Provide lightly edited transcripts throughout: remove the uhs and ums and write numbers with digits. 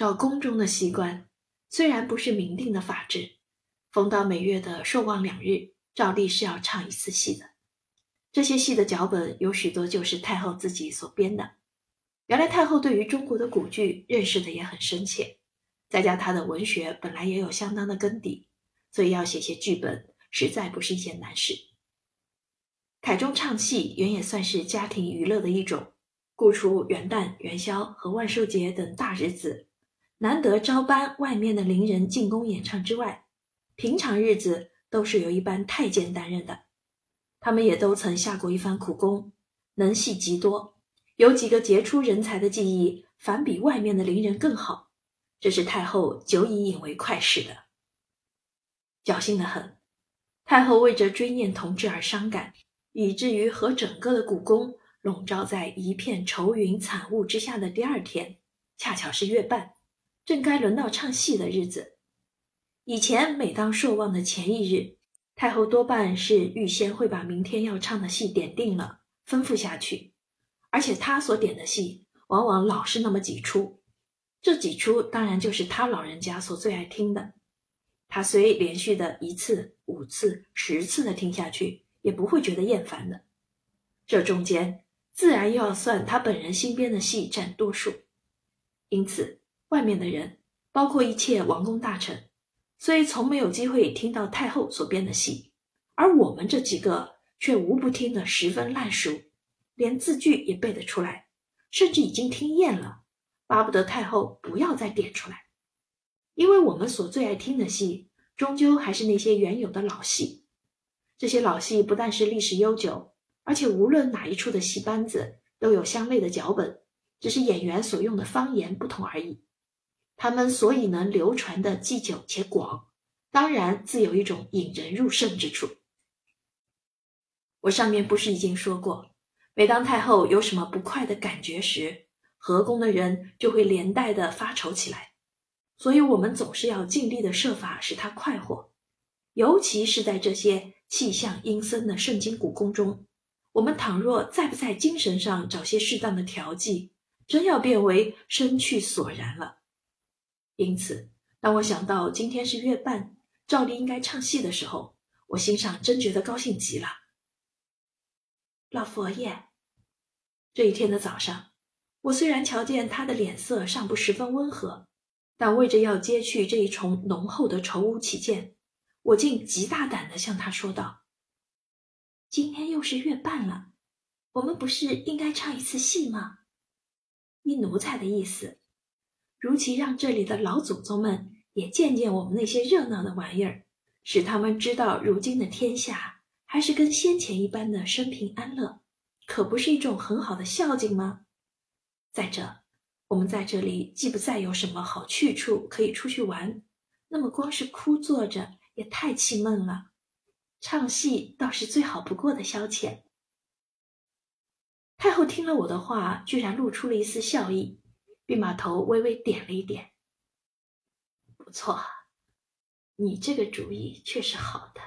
照宫中的习惯，虽然不是明定的法制，逢到每月的朔望两日，照例是要唱一次戏的。这些戏的脚本有许多就是太后自己所编的。原来太后对于中国的古剧认识的也很深切，再加她的文学本来也有相当的根底，所以要写些剧本实在不是一件难事。凯中唱戏原也算是家庭娱乐的一种，故除元旦、元宵和万寿节等大日子难得招班外面的伶人进宫演唱之外，平常日子都是由一班太监担任的。他们也都曾下过一番苦功，能戏极多，有几个杰出人才的技艺反比外面的伶人更好，这是太后久已引为快事的。侥幸得很，太后为着追念同志而伤感，以至于和整个的故宫笼罩在一片愁云惨雾之下的第二天，恰巧是月半，正该轮到唱戏的日子。以前每当朔望的前一日，太后多半是预先会把明天要唱的戏点定了，吩咐下去，而且她所点的戏往往老是那么几出，这几出当然就是她老人家所最爱听的。她虽连续的1次、5次、10次的听下去，也不会觉得厌烦的。这中间自然又要算她本人新编的戏占多数，因此外面的人，包括一切王公大臣，虽从没有机会听到太后所编的戏，而我们这几个却无不听得十分烂熟，连字句也背得出来，甚至已经听厌了，巴不得太后不要再点出来。因为我们所最爱听的戏终究还是那些原有的老戏，这些老戏不但是历史悠久，而且无论哪一出的戏班子都有相类的脚本，只是演员所用的方言不同而已。他们所以能流传的既久且广，当然自有一种引人入胜之处。我上面不是已经说过，每当太后有什么不快的感觉时，和宫的人就会连带的发愁起来，所以我们总是要尽力的设法使她快活。尤其是在这些气象阴森的盛京古宫中，我们倘若再不在精神上找些适当的调剂，真要变为生趣索然了。因此，当我想到今天是月半，照例应该唱戏的时候，我心上真觉得高兴极了。老佛爷，这一天的早上，我虽然瞧见他的脸色尚不十分温和，但为着要揭去这一重浓厚的愁污起见，我竟极大胆地向他说道：“今天又是月半了，我们不是应该唱一次戏吗？依奴才的意思，如其让这里的老祖宗们也见见我们那些热闹的玩意儿，使他们知道如今的天下还是跟先前一般的生平安乐，可不是一种很好的孝敬吗？再者，我们在这里既不再有什么好去处可以出去玩，那么光是枯坐着也太气闷了，唱戏倒是最好不过的消遣。”太后听了我的话，居然露出了一丝笑意，并把头微微点了一点。“不错，你这个主意确实好的，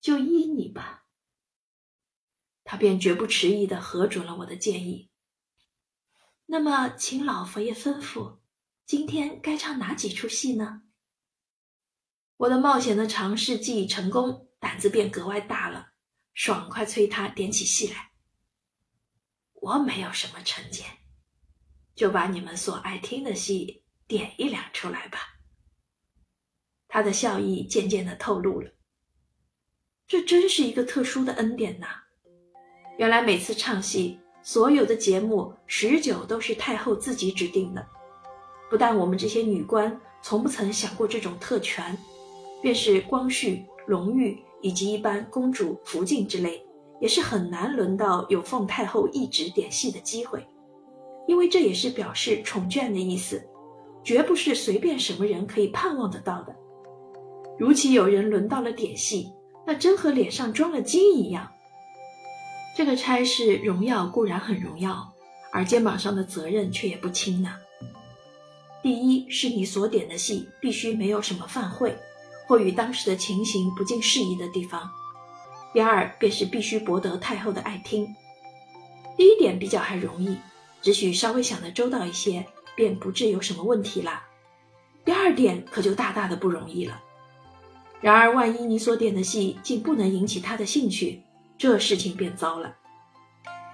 就依你吧。”他便绝不迟疑地核准了我的建议。“那么请老佛爷吩咐，今天该唱哪几出戏呢？”我的冒险的尝试既已成功，胆子便格外大了，爽快催他点起戏来。“我没有什么成见，就把你们所爱听的戏点一两出来吧。”他的笑意渐渐地透露了。这真是一个特殊的恩典呐！原来每次唱戏，所有的节目19都是太后自己指定的。不但我们这些女官从不曾想过这种特权，便是光绪、隆裕以及一般公主、福晋之类，也是很难轮到有奉太后一指点戏的机会。因为这也是表示宠眷的意思，绝不是随便什么人可以盼望得到的。如其有人轮到了点戏，那真和脸上装了金一样。这个差事荣耀固然很荣耀，而肩膀上的责任却也不轻呢。第一是你所点的戏必须没有什么犯讳或与当时的情形不尽适宜的地方。第二便是必须博得太后的爱听。第一点比较还容易，只许稍微想得周到一些，便不致有什么问题啦。第二点可就大大的不容易了。然而万一你所点的戏竟不能引起他的兴趣，这事情便糟了。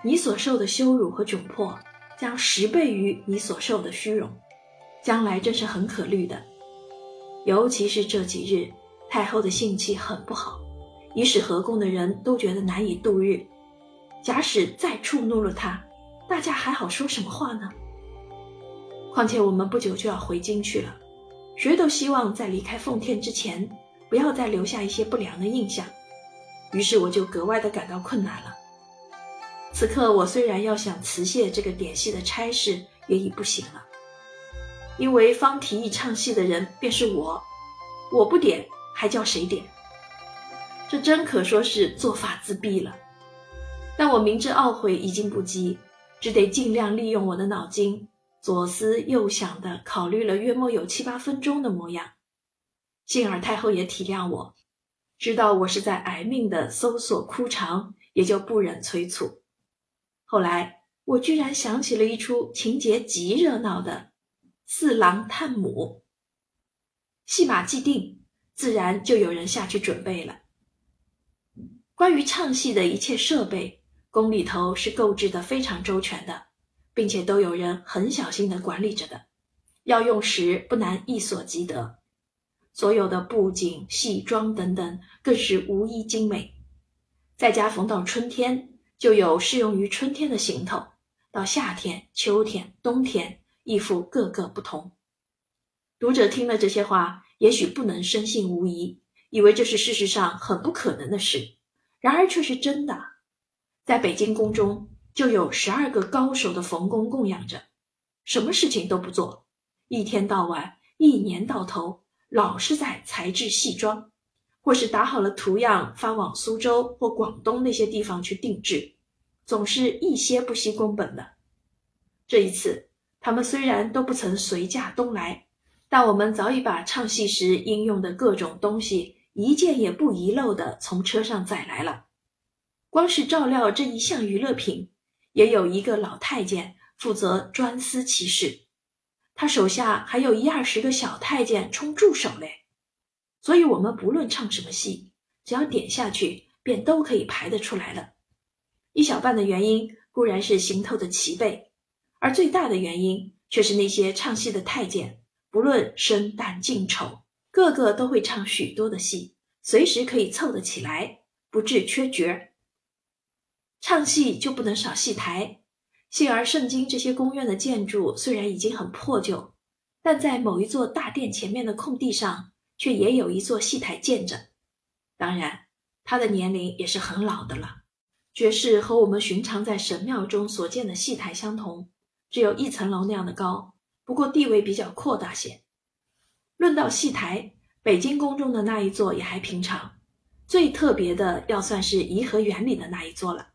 你所受的羞辱和窘迫将10倍于你所受的虚荣，将来真是很可虑的。尤其是这几日，太后的性气很不好，以使和宫的人都觉得难以度日。假使再触怒了她，大家还好说什么话呢？况且我们不久就要回京去了，谁都希望在离开奉天之前，不要再留下一些不良的印象，于是我就格外的感到困难了。此刻我虽然要想辞卸这个点戏的差事，也已不行了，因为方提议唱戏的人便是我，我不点，还叫谁点？这真可说是做法自毙了。但我明知懊悔已经不及，只得尽量利用我的脑筋，左思右想地考虑了约莫有7、8分钟的模样。幸而太后也体谅我，知道我是在挨命地搜索枯肠，也就不忍催促。后来我居然想起了一出情节极热闹的四郎探母。戏码既定，自然就有人下去准备了。关于唱戏的一切设备，宫里头是购置的非常周全的，并且都有人很小心地管理着的，要用时不难一所即得。所有的布景、戏装等等更是无一精美。再加逢到春天，就有适用于春天的行头，到夏天、秋天、冬天亦复各个不同。读者听了这些话，也许不能深信无疑，以为这是事实上很不可能的事，然而却是真的。在北京宫中就有12个高手的缝工供养着，什么事情都不做，一天到晚，一年到头，老是在裁制戏装，或是打好了图样发往苏州或广东那些地方去定制，总是一些不惜工本的。这一次他们虽然都不曾随驾东来，但我们早已把唱戏时应用的各种东西一件也不遗漏地从车上载来了。光是照料这一项娱乐品，也有一个老太监负责专司其事，他手下还有20-30个小太监充助手嘞。所以我们不论唱什么戏，只要点下去便都可以排得出来了。一小半的原因固然是行头的齐备，而最大的原因却是那些唱戏的太监，不论生旦净丑，个个都会唱许多的戏，随时可以凑得起来，不致缺角。唱戏就不能少戏台，幸而盛京这些宫院的建筑虽然已经很破旧，但在某一座大殿前面的空地上却也有一座戏台建着。当然它的年龄也是很老的了，绝世和我们寻常在神庙中所见的戏台相同，只有1层楼那样的高，不过地位比较扩大些。论到戏台，北京宫中的那一座也还平常，最特别的要算是颐和园里的那一座了。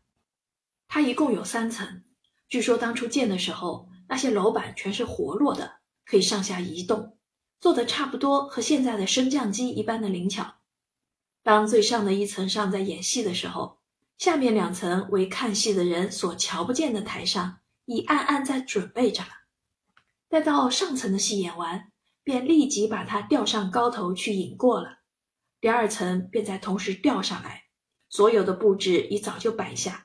它一共有3层，据说当初建的时候，那些楼板全是活络的，可以上下移动，做得差不多和现在的升降机一般的灵巧。当最上的1层上在演戏的时候，下面2层为看戏的人所瞧不见的台上，已暗暗在准备着了。待到上层的戏演完，便立即把它吊上高头去引过了。第2层便在同时吊上来，所有的布置已早就摆下，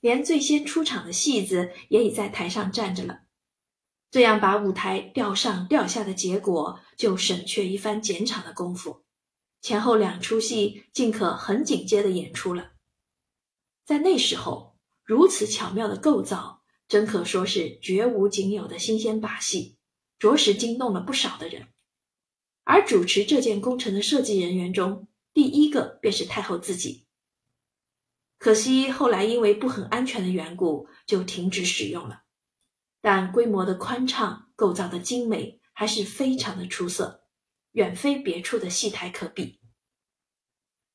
连最先出场的戏子也已在台上站着了。这样把舞台吊上吊下的结果，就省却一番剪场的功夫，前后2出戏尽可很紧接的演出了。在那时候，如此巧妙的构造，真可说是绝无仅有的新鲜把戏，着实惊动了不少的人。而主持这件工程的设计人员中，第1个便是太后自己。可惜后来因为不很安全的缘故，就停止使用了。但规模的宽敞，构造的精美，还是非常的出色，远非别处的戏台可比。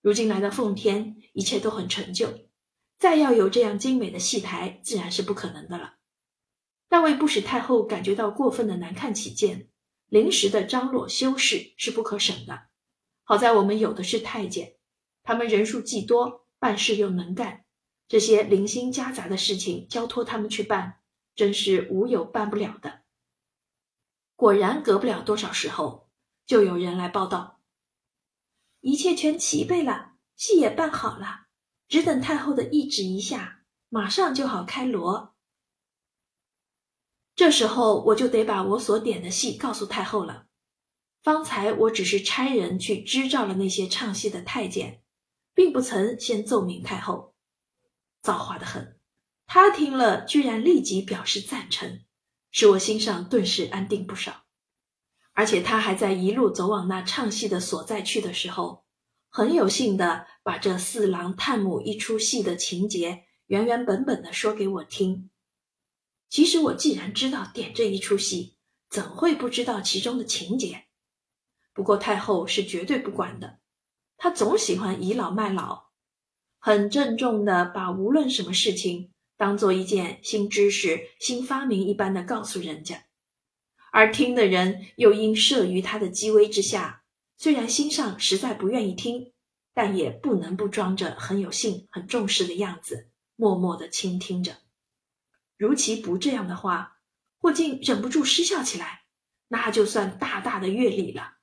如今来到奉天，一切都很陈旧，再要有这样精美的戏台，自然是不可能的了。但为不使太后感觉到过分的难看起见，临时的张罗修饰是不可省的。好在我们有的是太监，他们人数既多，办事又能干，这些零星夹杂的事情交托他们去办，真是无有办不了的。果然隔不了多少时候，就有人来报道，一切全齐备了，戏也办好了，只等太后的懿旨一下，马上就好开锣。这时候我就得把我所点的戏告诉太后了。方才我只是差人去支召了那些唱戏的太监，并不曾先奏明太后。造化得很，她听了居然立即表示赞成，使我心上顿时安定不少。而且她还在一路走往那唱戏的所在去的时候，很有幸的把这四郎探母一出戏的情节原原本本的说给我听。其实我既然知道点这一出戏，怎会不知道其中的情节？不过太后是绝对不管的，她总喜欢倚老卖老，很郑重地把无论什么事情当做一件新知识、新发明一般的告诉人家，而听的人又因慑于她的机微之下，虽然心上实在不愿意听，但也不能不装着很有兴、很重视的样子，默默地倾听着。如其不这样的话，或竟忍不住失笑起来，那就算大大的越礼了。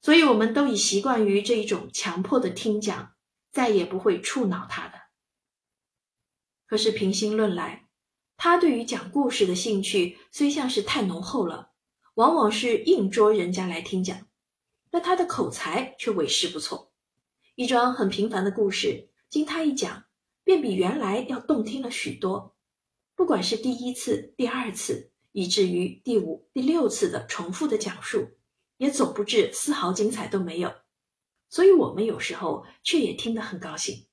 所以我们都已习惯于这一种强迫的听讲，再也不会触恼他的。可是平心论来，他对于讲故事的兴趣虽像是太浓厚了，往往是硬捉人家来听讲，那他的口才却委实不错。一桩很平凡的故事，经他一讲，便比原来要动听了许多。不管是第一次、第二次，以至于第五、第六次的重复的讲述，也总不至丝毫精彩都没有，所以我们有时候却也听得很高兴。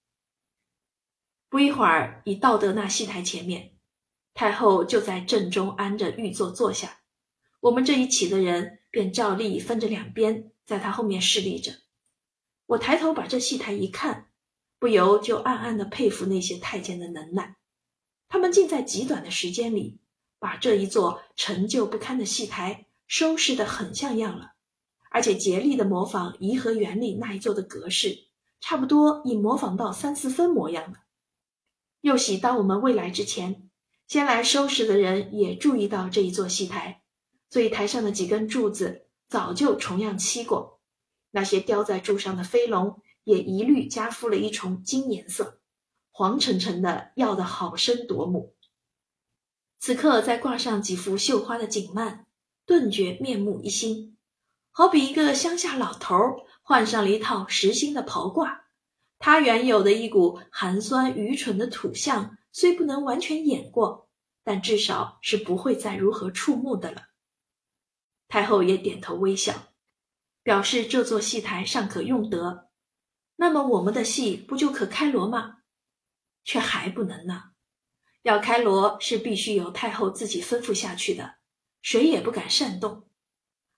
不一会儿，已到得那戏台前面，太后就在正中安着御座坐下，我们这一起的人便照例分着两边，在她后面侍立着。我抬头把这戏台一看，不由就暗暗地佩服那些太监的能耐，他们竟在极短的时间里，把这一座陈旧不堪的戏台收拾得很像样了。而且竭力地模仿颐和园里那一座的格式，差不多已模仿到3-4分模样了。又喜当我们未来之前，先来收拾的人也注意到这一座戏台，所以台上的几根柱子早就重样漆过，那些雕在柱上的飞龙也一律加敷了一重金颜色，黄澄澄的，耀得好生夺目。此刻再挂上几幅绣花的锦幔，顿觉面目一新，好比一个乡下老头换上了一套实心的袍褂，他原有的一股寒酸愚蠢的土相虽不能完全掩过，但至少是不会再如何触目的了。太后也点头微笑，表示这座戏台尚可用得，那么我们的戏不就可开锣吗？却还不能呢，要开锣是必须由太后自己吩咐下去的，谁也不敢擅动。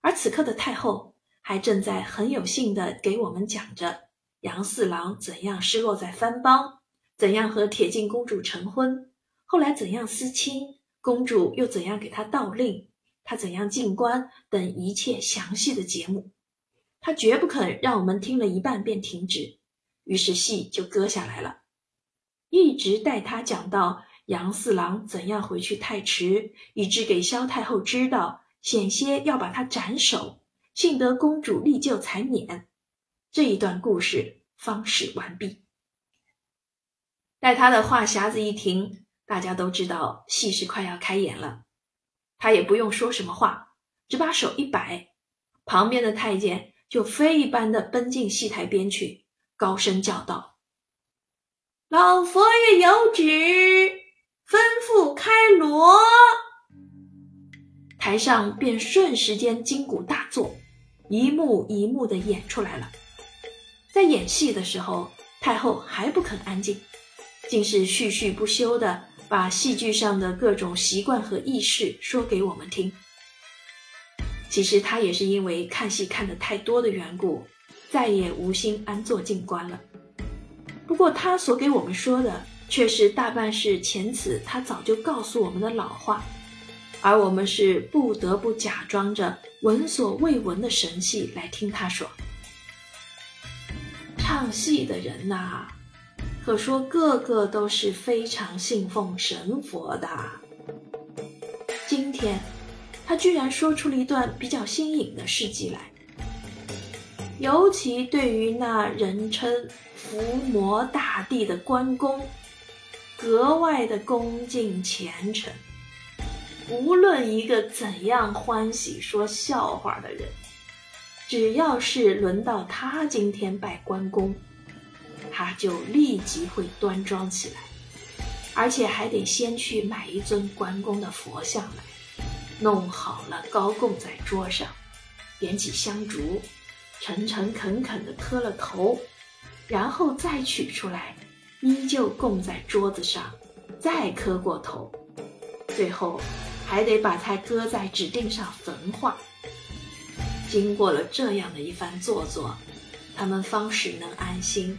而此刻的太后还正在很有幸地给我们讲着杨四郎怎样失落在番邦，怎样和铁镜公主成婚，后来怎样私亲，公主又怎样给他盗令，他怎样进官等一切详细的节目。他绝不肯让我们听了一半便停止，于是戏就搁下来了，一直带他讲到杨四郎怎样回去太迟，以致给萧太后知道，险些要把他斩首，幸得公主力救才免。这一段故事方始完毕。待他的话匣子一停，大家都知道戏是快要开演了。他也不用说什么话，只把手一摆，旁边的太监就飞一般的奔进戏台边去，高声叫道：“老佛爷有旨，吩咐开锣。”台上便瞬时间筋骨大作，一幕一幕地演出来了。在演戏的时候，太后还不肯安静，竟是絮絮不休地把戏剧上的各种习惯和意识说给我们听。其实她也是因为看戏看得太多的缘故，再也无心安坐静观了。不过她所给我们说的，却是大半是前此她早就告诉我们的老话，而我们是不得不假装着闻所未闻的神气来听他说。唱戏的人呐，可说个个都是非常信奉神佛的。今天他居然说出了一段比较新颖的事迹来。尤其对于那人称伏魔大帝的关公，格外的恭敬虔诚。无论一个怎样欢喜说笑话的人，只要是轮到他今天拜关公，他就立即会端庄起来，而且还得先去买一尊关公的佛像来，弄好了高供在桌上，点起香烛，诚诚恳恳地磕了头，然后再取出来，依旧供在桌子上，再磕过头，最后还得把它搁在指定上焚化。经过了这样的一番做作，他们方始能安心，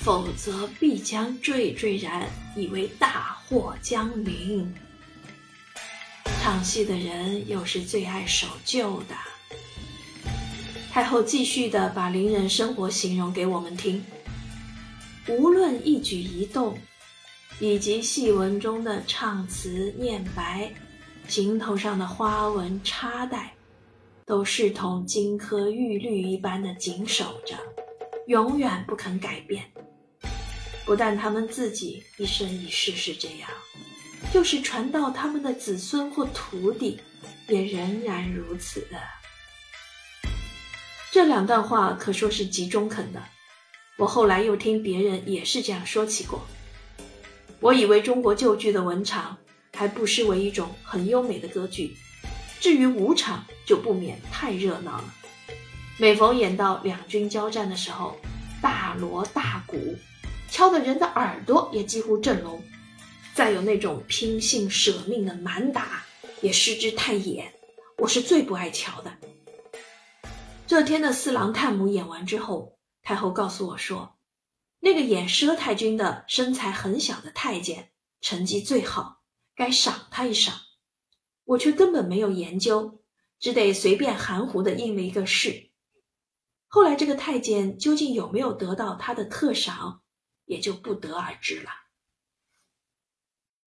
否则必将惴惴然，以为大祸将临。唱戏的人又是最爱守旧的。太后继续地把伶人生活形容给我们听，无论一举一动，以及戏文中的唱词念白，行头上的花纹插带，都视同金科玉律一般的紧守着，永远不肯改变。不但他们自己一生一世是这样，就是传到他们的子孙或徒弟，也仍然如此的。这两段话可说是极中肯的，我后来又听别人也是这样说起过。我以为中国旧剧的文场还不失为一种很优美的歌剧，至于武场就不免太热闹了。每逢演到两军交战的时候，大锣大鼓敲得人的耳朵也几乎震聋，再有那种拼性舍命的蛮打也失之太野，我是最不爱瞧的。这天的四郎探母演完之后，太后告诉我说，那个演佘太君的身材很小的太监成绩最好，该赏他一赏。我却根本没有研究，只得随便含糊地应了一个是。后来这个太监究竟有没有得到他的特赏，也就不得而知了。